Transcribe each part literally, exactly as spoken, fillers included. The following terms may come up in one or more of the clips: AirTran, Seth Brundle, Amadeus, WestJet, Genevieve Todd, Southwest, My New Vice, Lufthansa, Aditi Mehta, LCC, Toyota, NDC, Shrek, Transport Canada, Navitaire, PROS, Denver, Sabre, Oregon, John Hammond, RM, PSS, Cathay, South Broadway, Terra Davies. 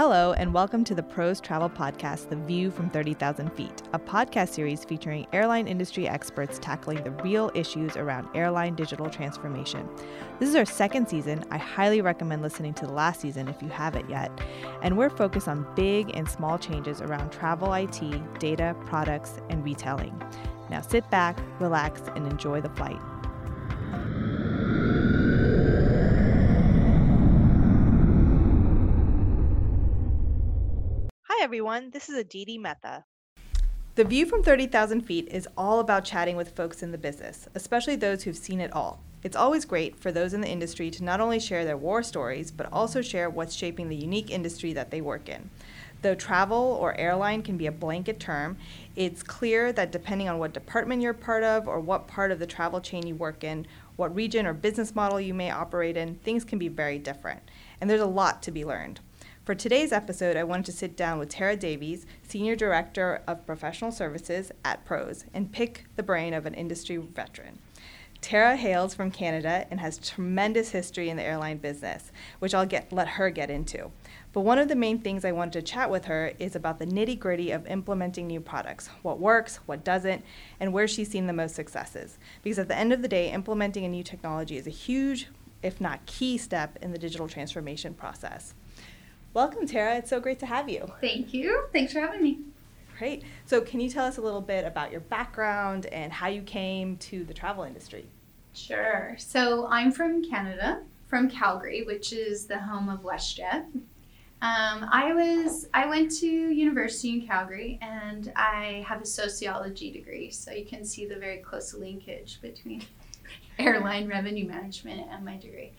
Hello, and welcome to the PROS Travel Podcast, The View from thirty thousand Feet, a podcast series featuring airline industry experts tackling the real issues around airline digital transformation. This is our second season. I highly recommend listening to the last season if you haven't yet. And we're focused on big and small changes around travel I T, data, products, and retailing. Now sit back, relax, and enjoy the flight. Hi everyone, this is Aditi Mehta. The View from thirty thousand Feet is all about chatting with folks in the business, especially those who've seen it all. It's always great for those in the industry to not only share their war stories, but also share what's shaping the unique industry that they work in. Though travel or airline can be a blanket term, it's clear that depending on what department you're part of or what part of the travel chain you work in, what region or business model you may operate in, things can be very different. And there's a lot to be learned. For today's episode, I wanted to sit down with Terra Davies, Senior Director of Professional Services at PROS, and pick the brain of an industry veteran. Terra hails from Canada and has tremendous history in the airline business, which I'll get let her get into. But one of the main things I wanted to chat with her is about the nitty-gritty of implementing new products, what works, what doesn't, and where she's seen the most successes. Because at the end of the day, implementing a new technology is a huge, if not key, step in the digital transformation process. Welcome, Terra. It's so great to have you. Thank you. Thanks for having me. Great. So can you tell us a little bit about your background and how you came to the travel industry? Sure. So I'm from Canada, from Calgary, which is the home of WestJet. Um, I was I went to university in Calgary, and I have a sociology degree, so you can see the very close linkage between airline revenue management and my degree.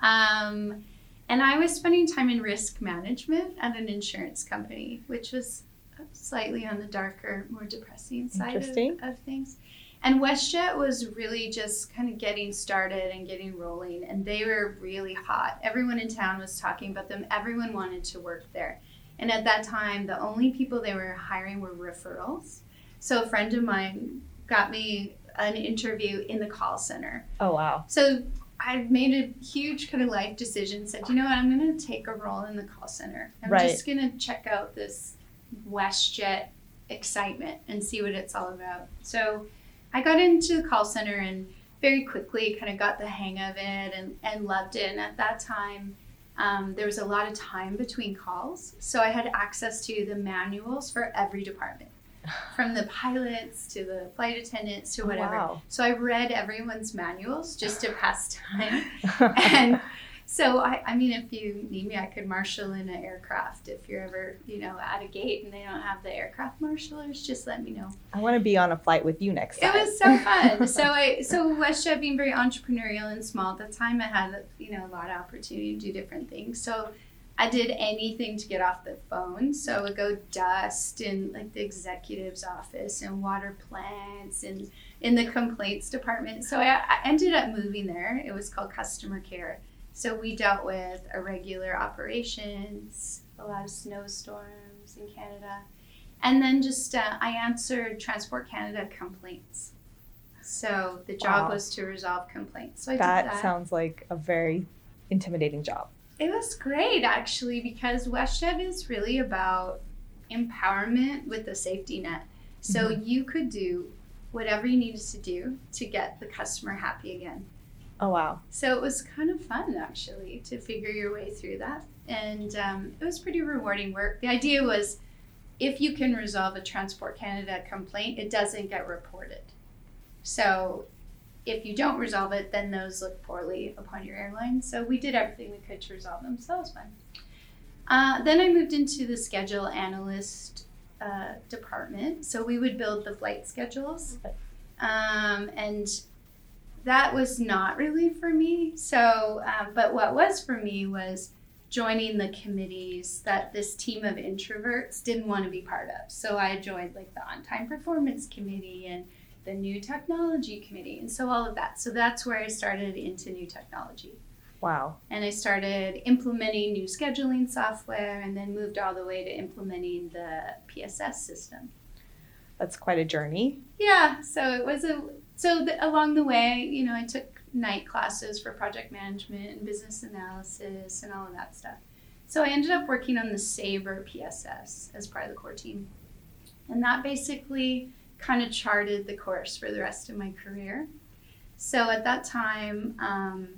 Um, And I was spending time in risk management at an insurance company, which was slightly on the darker, more depressing side of, of things. And WestJet was really just kind of getting started and getting rolling, and they were really hot. Everyone in town was talking about them. Everyone wanted to work there. And at that time, the only people they were hiring were referrals. So a friend of mine got me an interview in the call center. Oh, wow. So I made a huge kind of life decision, said, you know what, I'm going to take a role in the call center. I'm right. just going to check out this WestJet excitement and see what it's all about. So I got into the call center and very quickly kind of got the hang of it and, and loved it. And at that time, um, there was a lot of time between calls. So I had access to the manuals for every department, from the pilots to the flight attendants to whatever. Wow. So I read everyone's manuals just to pass time. And so, I, I mean, if you need me, I could marshal in an aircraft. If you're ever, you know, at a gate and they don't have the aircraft marshalers, just let me know. I want to be on a flight with you next time. It was so fun. so I, so WestJet being very entrepreneurial and small at the time, I had, you know, a lot of opportunity to do different things. So I did anything to get off the phone. So I would go dust in like the executive's office and water plants and in the complaints department. So I, I ended up moving there. It was called customer care. So we dealt with irregular operations, a lot of snowstorms in Canada. And then just uh, I answered Transport Canada complaints. So the job wow. was to resolve complaints. So I that, did that sounds like a very intimidating job. It was great, actually, because WestJet is really about empowerment with a safety net. So mm-hmm. you could do whatever you needed to do to get the customer happy again. Oh, wow. So it was kind of fun, actually, to figure your way through that. And um, it was pretty rewarding work. The idea was if you can resolve a Transport Canada complaint, it doesn't get reported. So if you don't resolve it, then those look poorly upon your airline. So we did everything we could to resolve them, so that was fun. Uh, then I moved into the schedule analyst uh, department. So we would build the flight schedules. Um, and that was not really for me. So, uh, but what was for me was joining the committees that this team of introverts didn't want to be part of. So I joined like the on-time performance committee and the new technology committee, and so all of that. So that's where I started into new technology. Wow. And I started implementing new scheduling software and then moved all the way to implementing the P S S system. That's quite a journey. Yeah, so it was a, so the, along the way, you know, I took night classes for project management and business analysis and all of that stuff. So I ended up working on the Sabre P S S as part of the core team. And that basically kind of charted the course for the rest of my career. So at that time, um,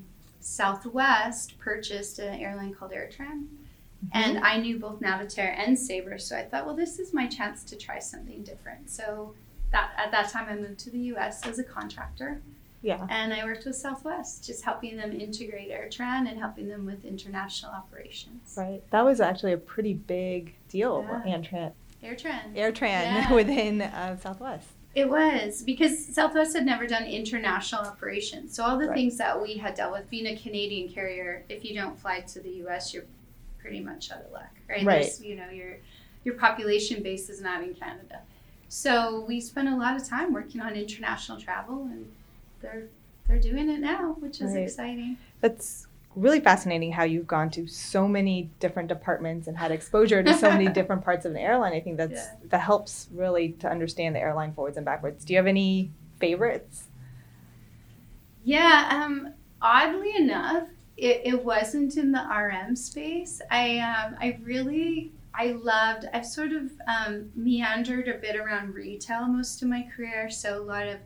Southwest purchased an airline called AirTran. Mm-hmm. And I knew both Navitaire and Sabre, so I thought, well, this is my chance to try something different. So that at that time, I moved to the U S as a contractor. Yeah. And I worked with Southwest, just helping them integrate AirTran and helping them with international operations. Right. That was actually a pretty big deal, yeah. AirTran. AirTran. AirTran yeah. within uh, Southwest. It was, because Southwest had never done international operations. So all the right. things that we had dealt with, being a Canadian carrier, if you don't fly to the U S, you're pretty much out of luck, right? Right. There's, you know, your your population base is not in Canada. So we spent a lot of time working on international travel, and they're they're doing it now, which is right. exciting. That's really fascinating how you've gone to so many different departments and had exposure to so many different parts of an airline. I think that's yeah. that helps really to understand the airline forwards and backwards. Do you have any favorites? Yeah, um, oddly enough, it, it wasn't in the R M space. I um, I really, I loved, I've sort of um, meandered a bit around retail most of my career, so a lot of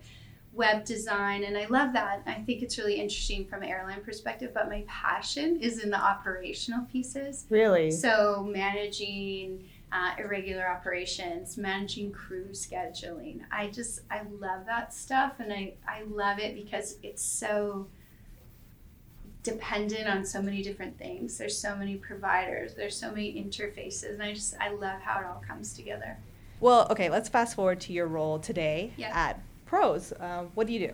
web design, and I love that. I think it's really interesting from an airline perspective, but my passion is in the operational pieces. Really? So managing uh, irregular operations, managing crew scheduling. I just, I love that stuff, and I, I love it because it's so dependent on so many different things. There's so many providers, there's so many interfaces, and I just, I love how it all comes together. Well, okay, let's fast forward to your role today yeah. at PROS. Uh, what do you do?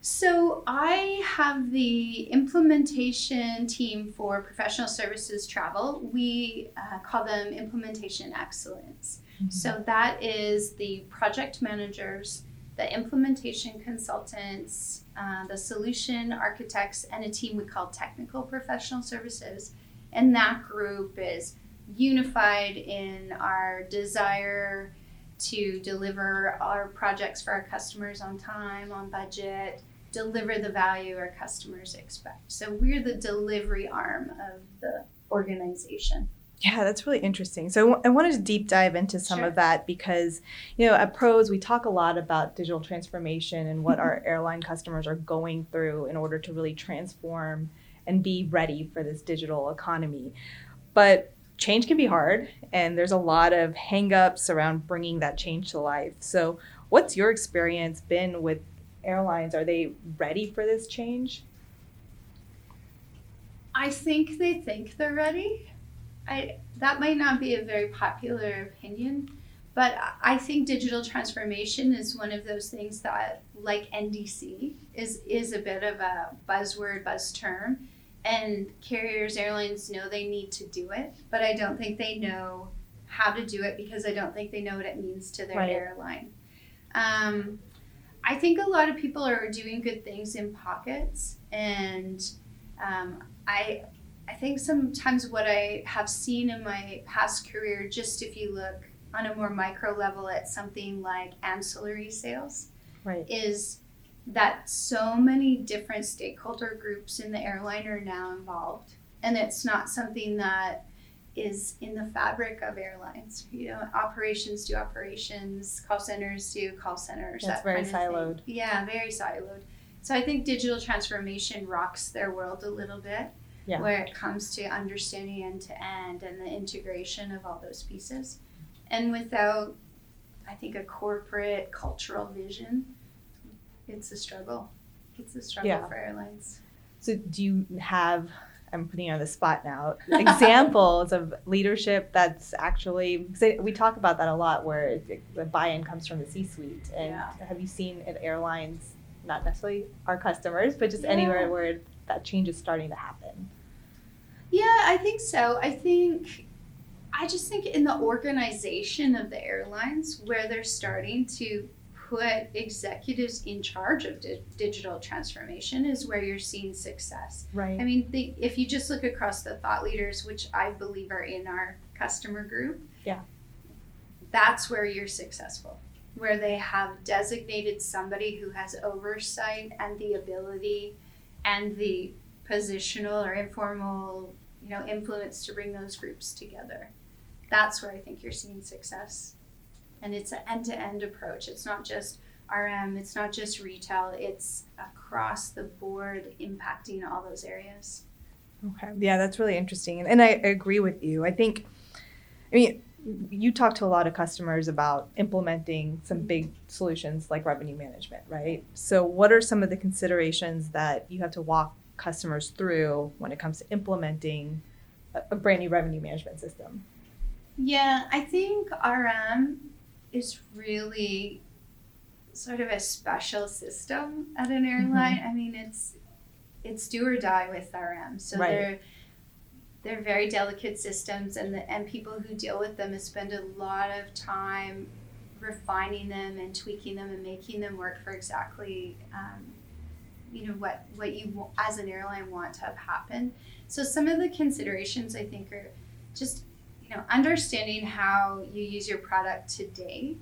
So I have the implementation team for professional services travel. We uh, call them implementation excellence. Mm-hmm. So that is the project managers, the implementation consultants, uh, the solution architects, and a team we call technical professional services. And that group is unified in our desire to deliver our projects for our customers on time, on budget, deliver the value our customers expect. So we're the delivery arm of the organization. Yeah, that's really interesting. So I wanted to deep dive into some sure. of that because, you know, at PROS, we talk a lot about digital transformation and what our airline customers are going through in order to really transform and be ready for this digital economy. But change can be hard, and there's a lot of hangups around bringing that change to life. So what's your experience been with airlines? Are they ready for this change? I think they think they're ready. I, that might not be a very popular opinion, but I think digital transformation is one of those things that, like N D C, is, is a bit of a buzzword, buzz term. And carriers, airlines know they need to do it, but I don't think they know how to do it because I don't think they know what it means to their right. airline. Um, I think a lot of people are doing good things in pockets, and um, I I think sometimes what I have seen in my past career, just if you look on a more micro level at something like ancillary sales, right. is that so many different stakeholder groups in the airline are now involved, and it's not something that is in the fabric of airlines. You know, operations do operations, call centers do call centers. That's that very kind of siloed. Thing. Yeah, very siloed. So I think digital transformation rocks their world a little bit, yeah. where it comes to understanding end to end and the integration of all those pieces. And without, I think, a corporate cultural vision, It's a struggle. It's a struggle yeah. for airlines. So do you have, I'm putting you on the spot now, examples of leadership that's actually, because we talk about that a lot where it, it, the buy-in comes from the C-suite. And yeah. have you seen at airlines, not necessarily our customers, but just yeah. anywhere where that change is starting to happen? Yeah, I think so. I think, I just think in the organization of the airlines where they're starting to put executives in charge of di- digital transformation is where you're seeing success. Right. I mean, the, if you just look across the thought leaders, which I believe are in our customer group, yeah, that's where you're successful, where they have designated somebody who has oversight and the ability and the positional or informal you know, influence to bring those groups together. That's where I think you're seeing success. And it's an end-to-end approach. It's not just R M, it's not just retail, it's across the board impacting all those areas. Okay, yeah, that's really interesting. And, and I agree with you. I think, I mean, you talk to a lot of customers about implementing some big solutions like revenue management, right? So what are some of the considerations that you have to walk customers through when it comes to implementing a, a brand new revenue management system? Yeah, I think R M is really sort of a special system at an airline. Mm-hmm. I mean, it's it's do or die with R M. So right. they're they're very delicate systems, and the and people who deal with them spend a lot of time refining them and tweaking them and making them work for exactly um, you know what what you as an airline want to have happen. So some of the considerations I think are just you know understanding how you use your product today.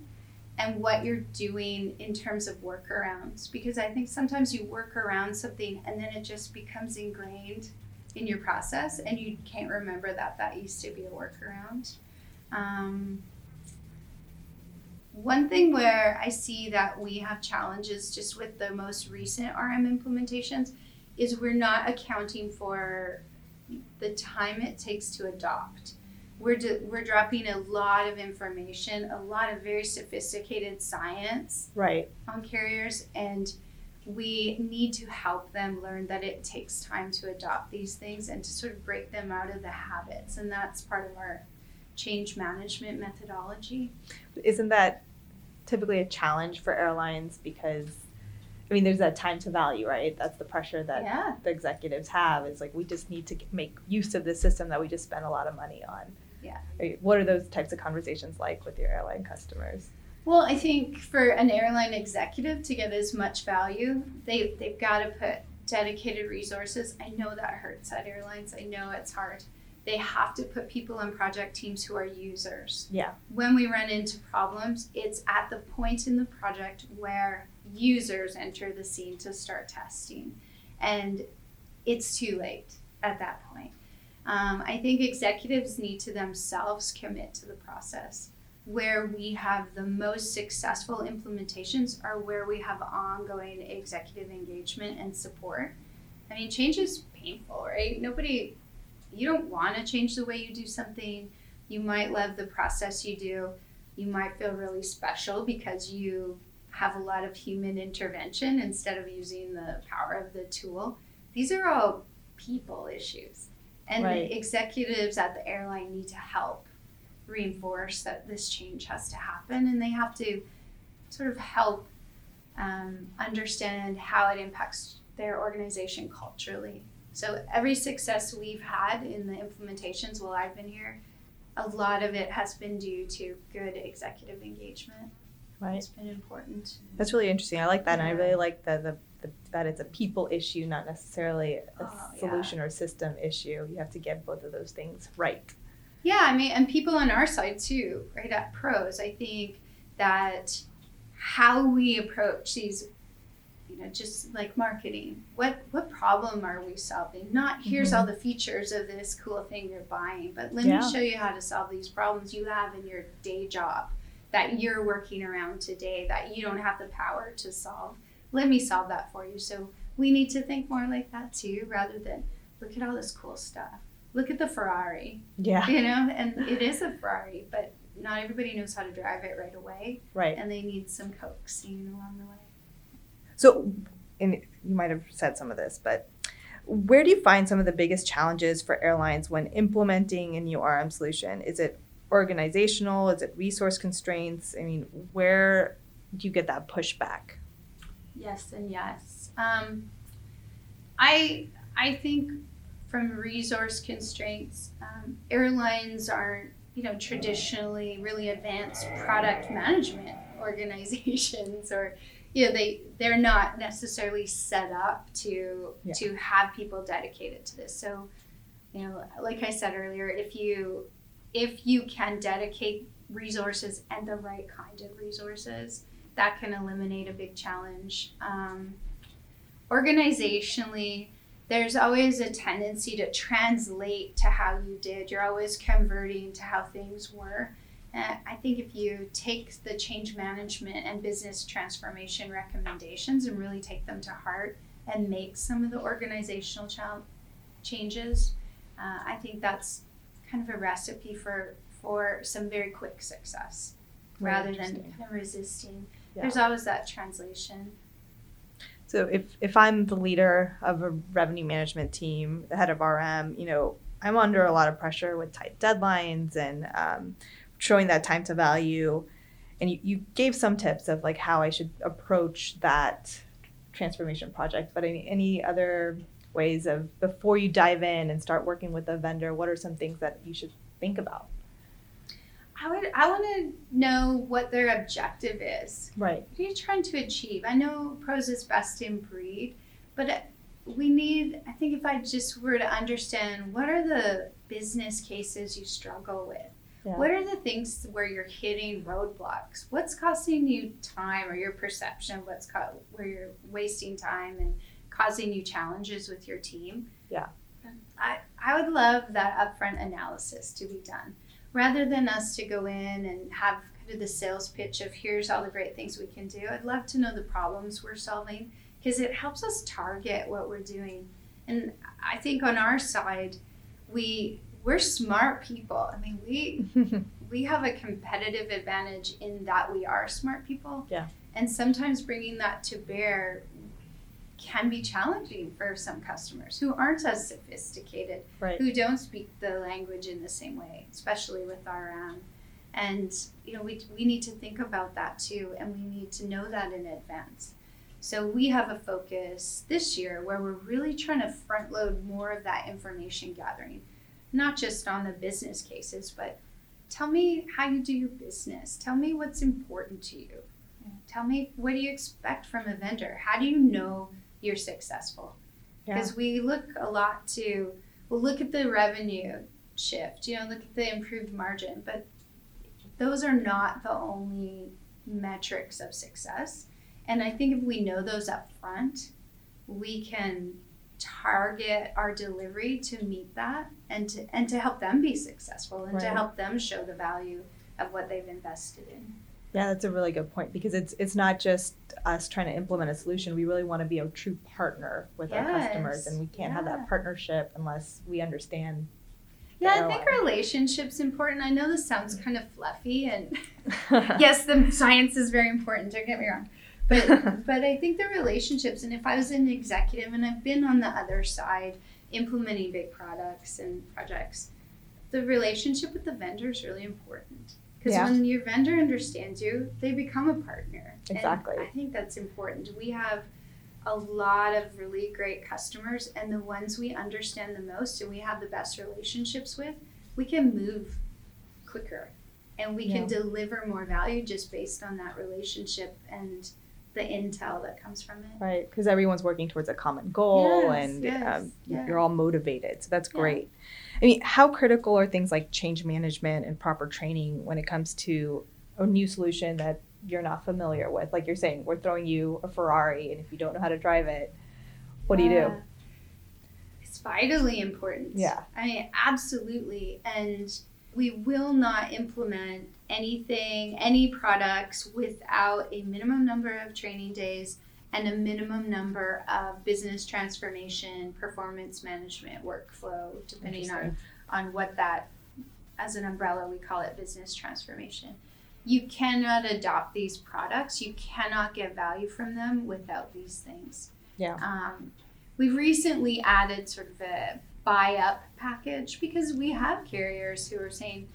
And what you're doing in terms of workarounds, because I think sometimes you work around something and then it just becomes ingrained in your process, and you can't remember that that used to be a workaround. Um, one thing where I see that we have challenges just with the most recent R M implementations is we're not accounting for the time it takes to adopt. We're do, we're dropping a lot of information, a lot of very sophisticated science right. on carriers, and we need to help them learn that it takes time to adopt these things and to sort of break them out of the habits, and that's part of our change management methodology. Isn't that typically a challenge for airlines? Because, I mean, there's that time to value, right? That's the pressure that yeah. the executives have. It's like, we just need to make use of this system that we just spent a lot of money on. Yeah. What are those types of conversations like with your airline customers? Well, I think for an airline executive to get as much value, they, they've got to put dedicated resources. I know that hurts at airlines. I know it's hard. They have to put people on project teams who are users. Yeah. When we run into problems, it's at the point in the project where users enter the scene to start testing. And it's too late at that point. Um, I think executives need to themselves commit to the process. Where we have the most successful implementations are where we have ongoing executive engagement and support. I mean, change is painful, right? Nobody, you don't want to change the way you do something. You might love the process you do. You might feel really special because you have a lot of human intervention instead of using the power of the tool. These are all people issues. And right. the executives at the airline need to help reinforce that this change has to happen, and they have to sort of help um, understand how it impacts their organization culturally. So every success we've had in the implementations while I've been here, a lot of it has been due to good executive engagement. Right. It's been important. That's really interesting. I like that. Yeah. And I really like the, the The, that it's a people issue, not necessarily a oh, solution yeah. or system issue. You have to get both of those things right. Yeah, I mean, and people on our side too, right, at PROS. I think that how we approach these, you know, just like marketing, what, what problem are we solving? Not here's mm-hmm. all the features of this cool thing you're buying, but let yeah. me show you how to solve these problems you have in your day job that you're working around today that you don't have the power to solve. Let me solve that for you. So we need to think more like that too, rather than look at all this cool stuff. Look at the Ferrari. Yeah. You know, and it is a Ferrari, but not everybody knows how to drive it right away. Right. And they need some coaxing along the way. So, and you might have said some of this, but where do you find some of the biggest challenges for airlines when implementing a new R M solution? Is it organizational? Is it resource constraints? I mean, where do you get that pushback? Yes and yes. Um, I I think from resource constraints, um, airlines aren't, you know, traditionally really advanced product management organizations, or you know they they're not necessarily set up to yeah. to have people dedicated to this. So, you know, like I said earlier, if you if you can dedicate resources and the right kind of resources, that can eliminate a big challenge. Um, organizationally, there's always a tendency to translate to how you did. You're always converting to how things were. And I think if you take the change management and business transformation recommendations and really take them to heart and make some of the organizational ch- changes, uh, I think that's kind of a recipe for, for some very quick success, very rather than kind of resisting. Yeah. There's always that translation. So if, if I'm the leader of a revenue management team, the head of R M, you know, I'm under a lot of pressure with tight deadlines and um, showing that time to value. And you, you gave some tips of like how I should approach that transformation project, but any, any other ways of before you dive in and start working with a vendor, what are some things that you should think about? I would. I want to know what their objective is. Right. What are you trying to achieve? I know PROS is best in breed, but we need, I think if I just were to understand, what are the business cases you struggle with? Yeah. What are the things where you're hitting roadblocks? What's costing you time or your perception of what's co- where you're wasting time and causing you challenges with your team? Yeah. I, I would love that upfront analysis to be done, rather than us to go in and have kind of the sales pitch of here's all the great things we can do. I'd love to know the problems we're solving, because it helps us target what we're doing. And I think on our side, we we're smart people. I mean, we we have a competitive advantage in that we are smart people. Yeah. And sometimes bringing that to bear can be challenging for some customers who aren't as sophisticated, right, who don't speak the language in the same way, especially with R M. And you know, we we need to think about that too, and we need to know that in advance. So we have a focus this year where we're really trying to front load more of that information gathering, not just on the business cases, but tell me how you do your business. Tell me what's important to you. Yeah. Tell me, what do you expect from a vendor? How do you know you're successful? Because yeah. we look a lot to, well, look at the revenue shift, you know, look at the improved margin, but those are not the only metrics of success. And I think if we know those up front, we can target our delivery to meet that and to, and to help them be successful and right. to help them show the value of what they've invested in. Yeah, that's a really good point, because it's it's not just us trying to implement a solution. We really want to be a true partner with yes. our customers, and we can't yeah. have that partnership unless we understand. Yeah, airline. I think relationships important. I know this sounds kind of fluffy, and yes, the science is very important, don't get me wrong. But but I think the relationships, and if I was an executive, and I've been on the other side implementing big products and projects, the relationship with the vendor is really important. Because yeah. when your vendor understands you, they become a partner. Exactly. And I think that's important. We have a lot of really great customers, and the ones we understand the most and we have the best relationships with, we can move quicker and we yeah. can deliver more value just based on that relationship and the intel that comes from it. Right, because everyone's working towards a common goal yes, and yes, um, yes. you're all motivated. So that's great. Yeah. I mean, how critical are things like change management and proper training when it comes to a new solution that you're not familiar with? Like you're saying, we're throwing you a Ferrari, and if you don't know how to drive it, what do you do? Uh, it's vitally important. Yeah. I mean, absolutely. And we will not implement anything, any products without a minimum number of training days and a minimum number of business transformation, performance management, workflow, depending on, on what that, as an umbrella, we call it business transformation. You cannot adopt these products. You cannot get value from them without these things. Yeah. Um, we've recently added sort of a buy up package, because we have carriers who are saying,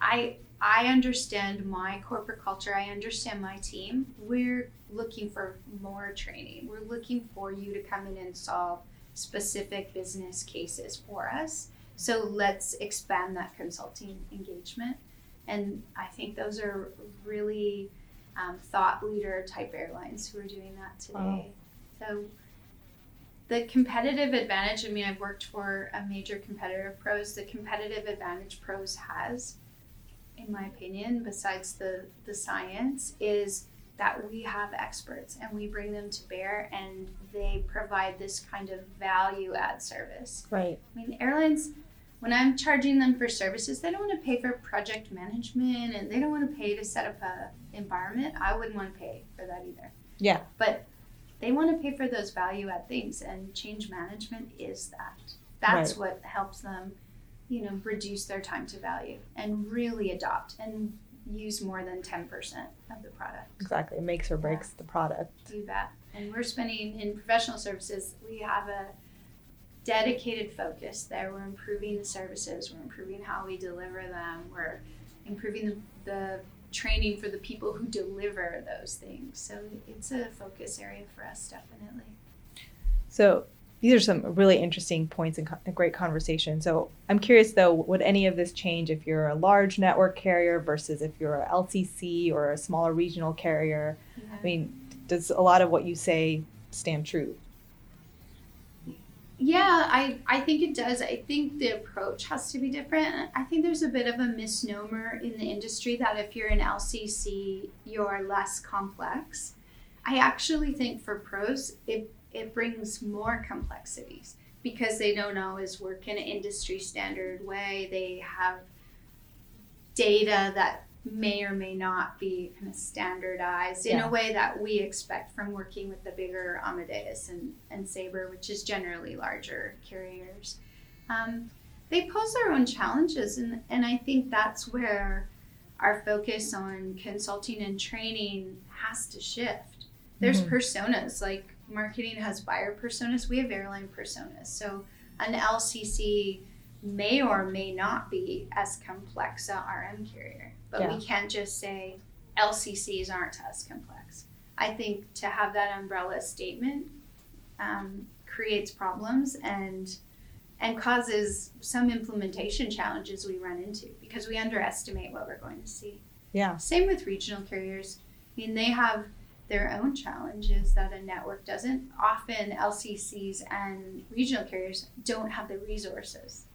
I I understand my corporate culture, I understand my team, we're looking for more training. We're looking for you to come in and solve specific business cases for us. So let's expand that consulting engagement. And I think those are really um, thought leader type airlines who are doing that today. Wow. So the competitive advantage, I mean, I've worked for a major competitor of PROS. The competitive advantage PROS has, in my opinion, besides the, the science, is that we have experts and we bring them to bear and they provide this kind of value add service. Right. I mean, airlines, when I'm charging them for services, they don't want to pay for project management and they don't want to pay to set up a environment. I wouldn't want to pay for that either. Yeah. But they want to pay for those value add things, and change management is that. That's right. What helps them, you know, reduce their time to value and really adopt and use more than ten percent of the product. Exactly. It makes or breaks yeah. the product. Do that. And we're spending in professional services, we have a dedicated focus there. We're improving the services, we're improving how we deliver them, we're improving the, the training for the people who deliver those things. So it's a focus area for us, definitely. So these are some really interesting points and co- a great conversation. So I'm curious though, would any of this change if you're a large network carrier versus if you're an L C C or a smaller regional carrier? Mm-hmm. I mean, does a lot of what you say stand true? Yeah, I, I think it does. I think the approach has to be different. I think there's a bit of a misnomer in the industry that if you're an L C C, you're less complex. I actually think for pros, it, it brings more complexities because they don't always work in an industry standard way. They have data that may or may not be kind of standardized yeah. in a way that we expect from working with the bigger Amadeus and, and Sabre, which is generally larger carriers. Um, they pose their own challenges, and, and I think that's where our focus on consulting and training has to shift. There's mm-hmm. personas, like marketing has buyer personas, we have airline personas. So an L C C may or may not be as complex a R M carrier. But yeah. we can't just say L C Cs aren't as complex. I think to have that umbrella statement um, creates problems and and causes some implementation challenges we run into because we underestimate what we're going to see. Yeah. Same with regional carriers. I mean, they have their own challenges that a network doesn't. Often L C Cs and regional carriers don't have the resources.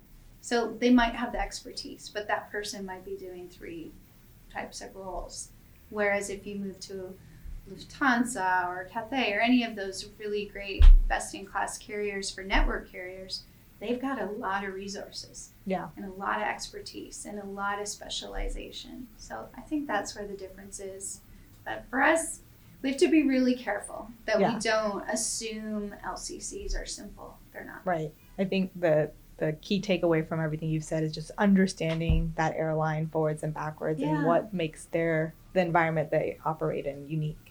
So they might have the expertise, but that person might be doing three types of roles. Whereas if you move to Lufthansa or Cathay or any of those really great best-in-class carriers for network carriers, they've got a lot of resources yeah. and a lot of expertise and a lot of specialization. So I think that's where the difference is. But for us, we have to be really careful that yeah. we don't assume L C Cs are simple. They're not. Right. I think the The key takeaway from everything you've said is just understanding that airline forwards and backwards yeah. and what makes their the environment they operate in unique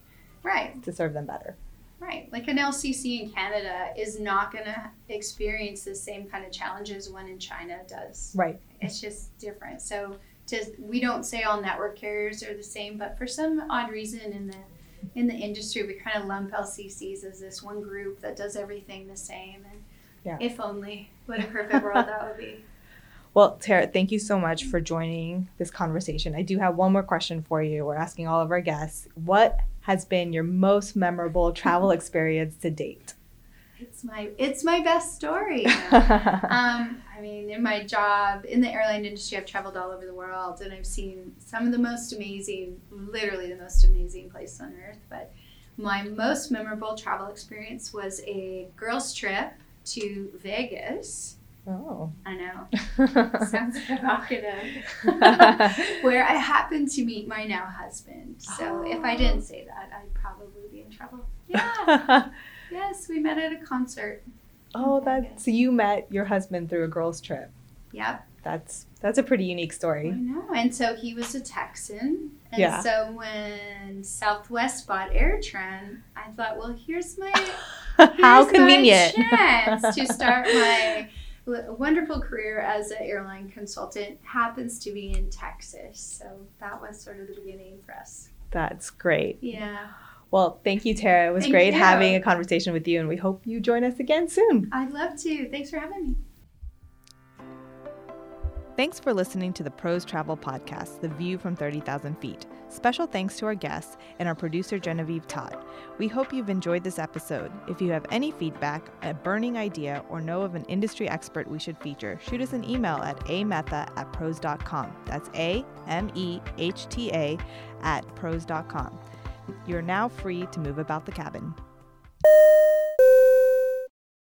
right. to serve them better. Right. Like an L C C in Canada is not going to experience the same kind of challenges one in China does. Right. It's just different. So to, we don't say all network carriers are the same, but for some odd reason in the in the industry, we kind of lump L C Cs as this one group that does everything the same. And yeah. if only. What a perfect world that would be. Well, Terra, thank you so much for joining this conversation. I do have one more question for you. We're asking all of our guests, what has been your most memorable travel experience to date? It's my it's my best story. You know? um, I mean, in my job, in the airline industry, I've traveled all over the world, and I've seen some of the most amazing, literally the most amazing place on earth. But my most memorable travel experience was a girls' trip to Vegas. Oh. I know. Sounds provocative. Where I happened to meet my now husband. So oh. if I didn't say that, I'd probably be in trouble. Yeah. Yes, we met at a concert. Oh, that's so you met your husband through a girls' trip. Yep. That's that's a pretty unique story. I know. And so he was a Texan. And yeah. so when Southwest bought AirTran, I thought, well, here's my here's how convenient my chance to start my wonderful career as an airline consultant. Happens to be in Texas. So that was sort of the beginning for us. That's great. Yeah. Well, thank you, Terra. It was thank great you. having a conversation with you, and we hope you join us again soon. I'd love to. Thanks for having me. Thanks for listening to the Pros Travel Podcast, The View from thirty thousand Feet. Special thanks to our guests and our producer, Genevieve Todd. We hope you've enjoyed this episode. If you have any feedback, a burning idea, or know of an industry expert we should feature, shoot us an email at a mehta at pros dot com. That's A M E H T A at pros dot com. You're now free to move about the cabin.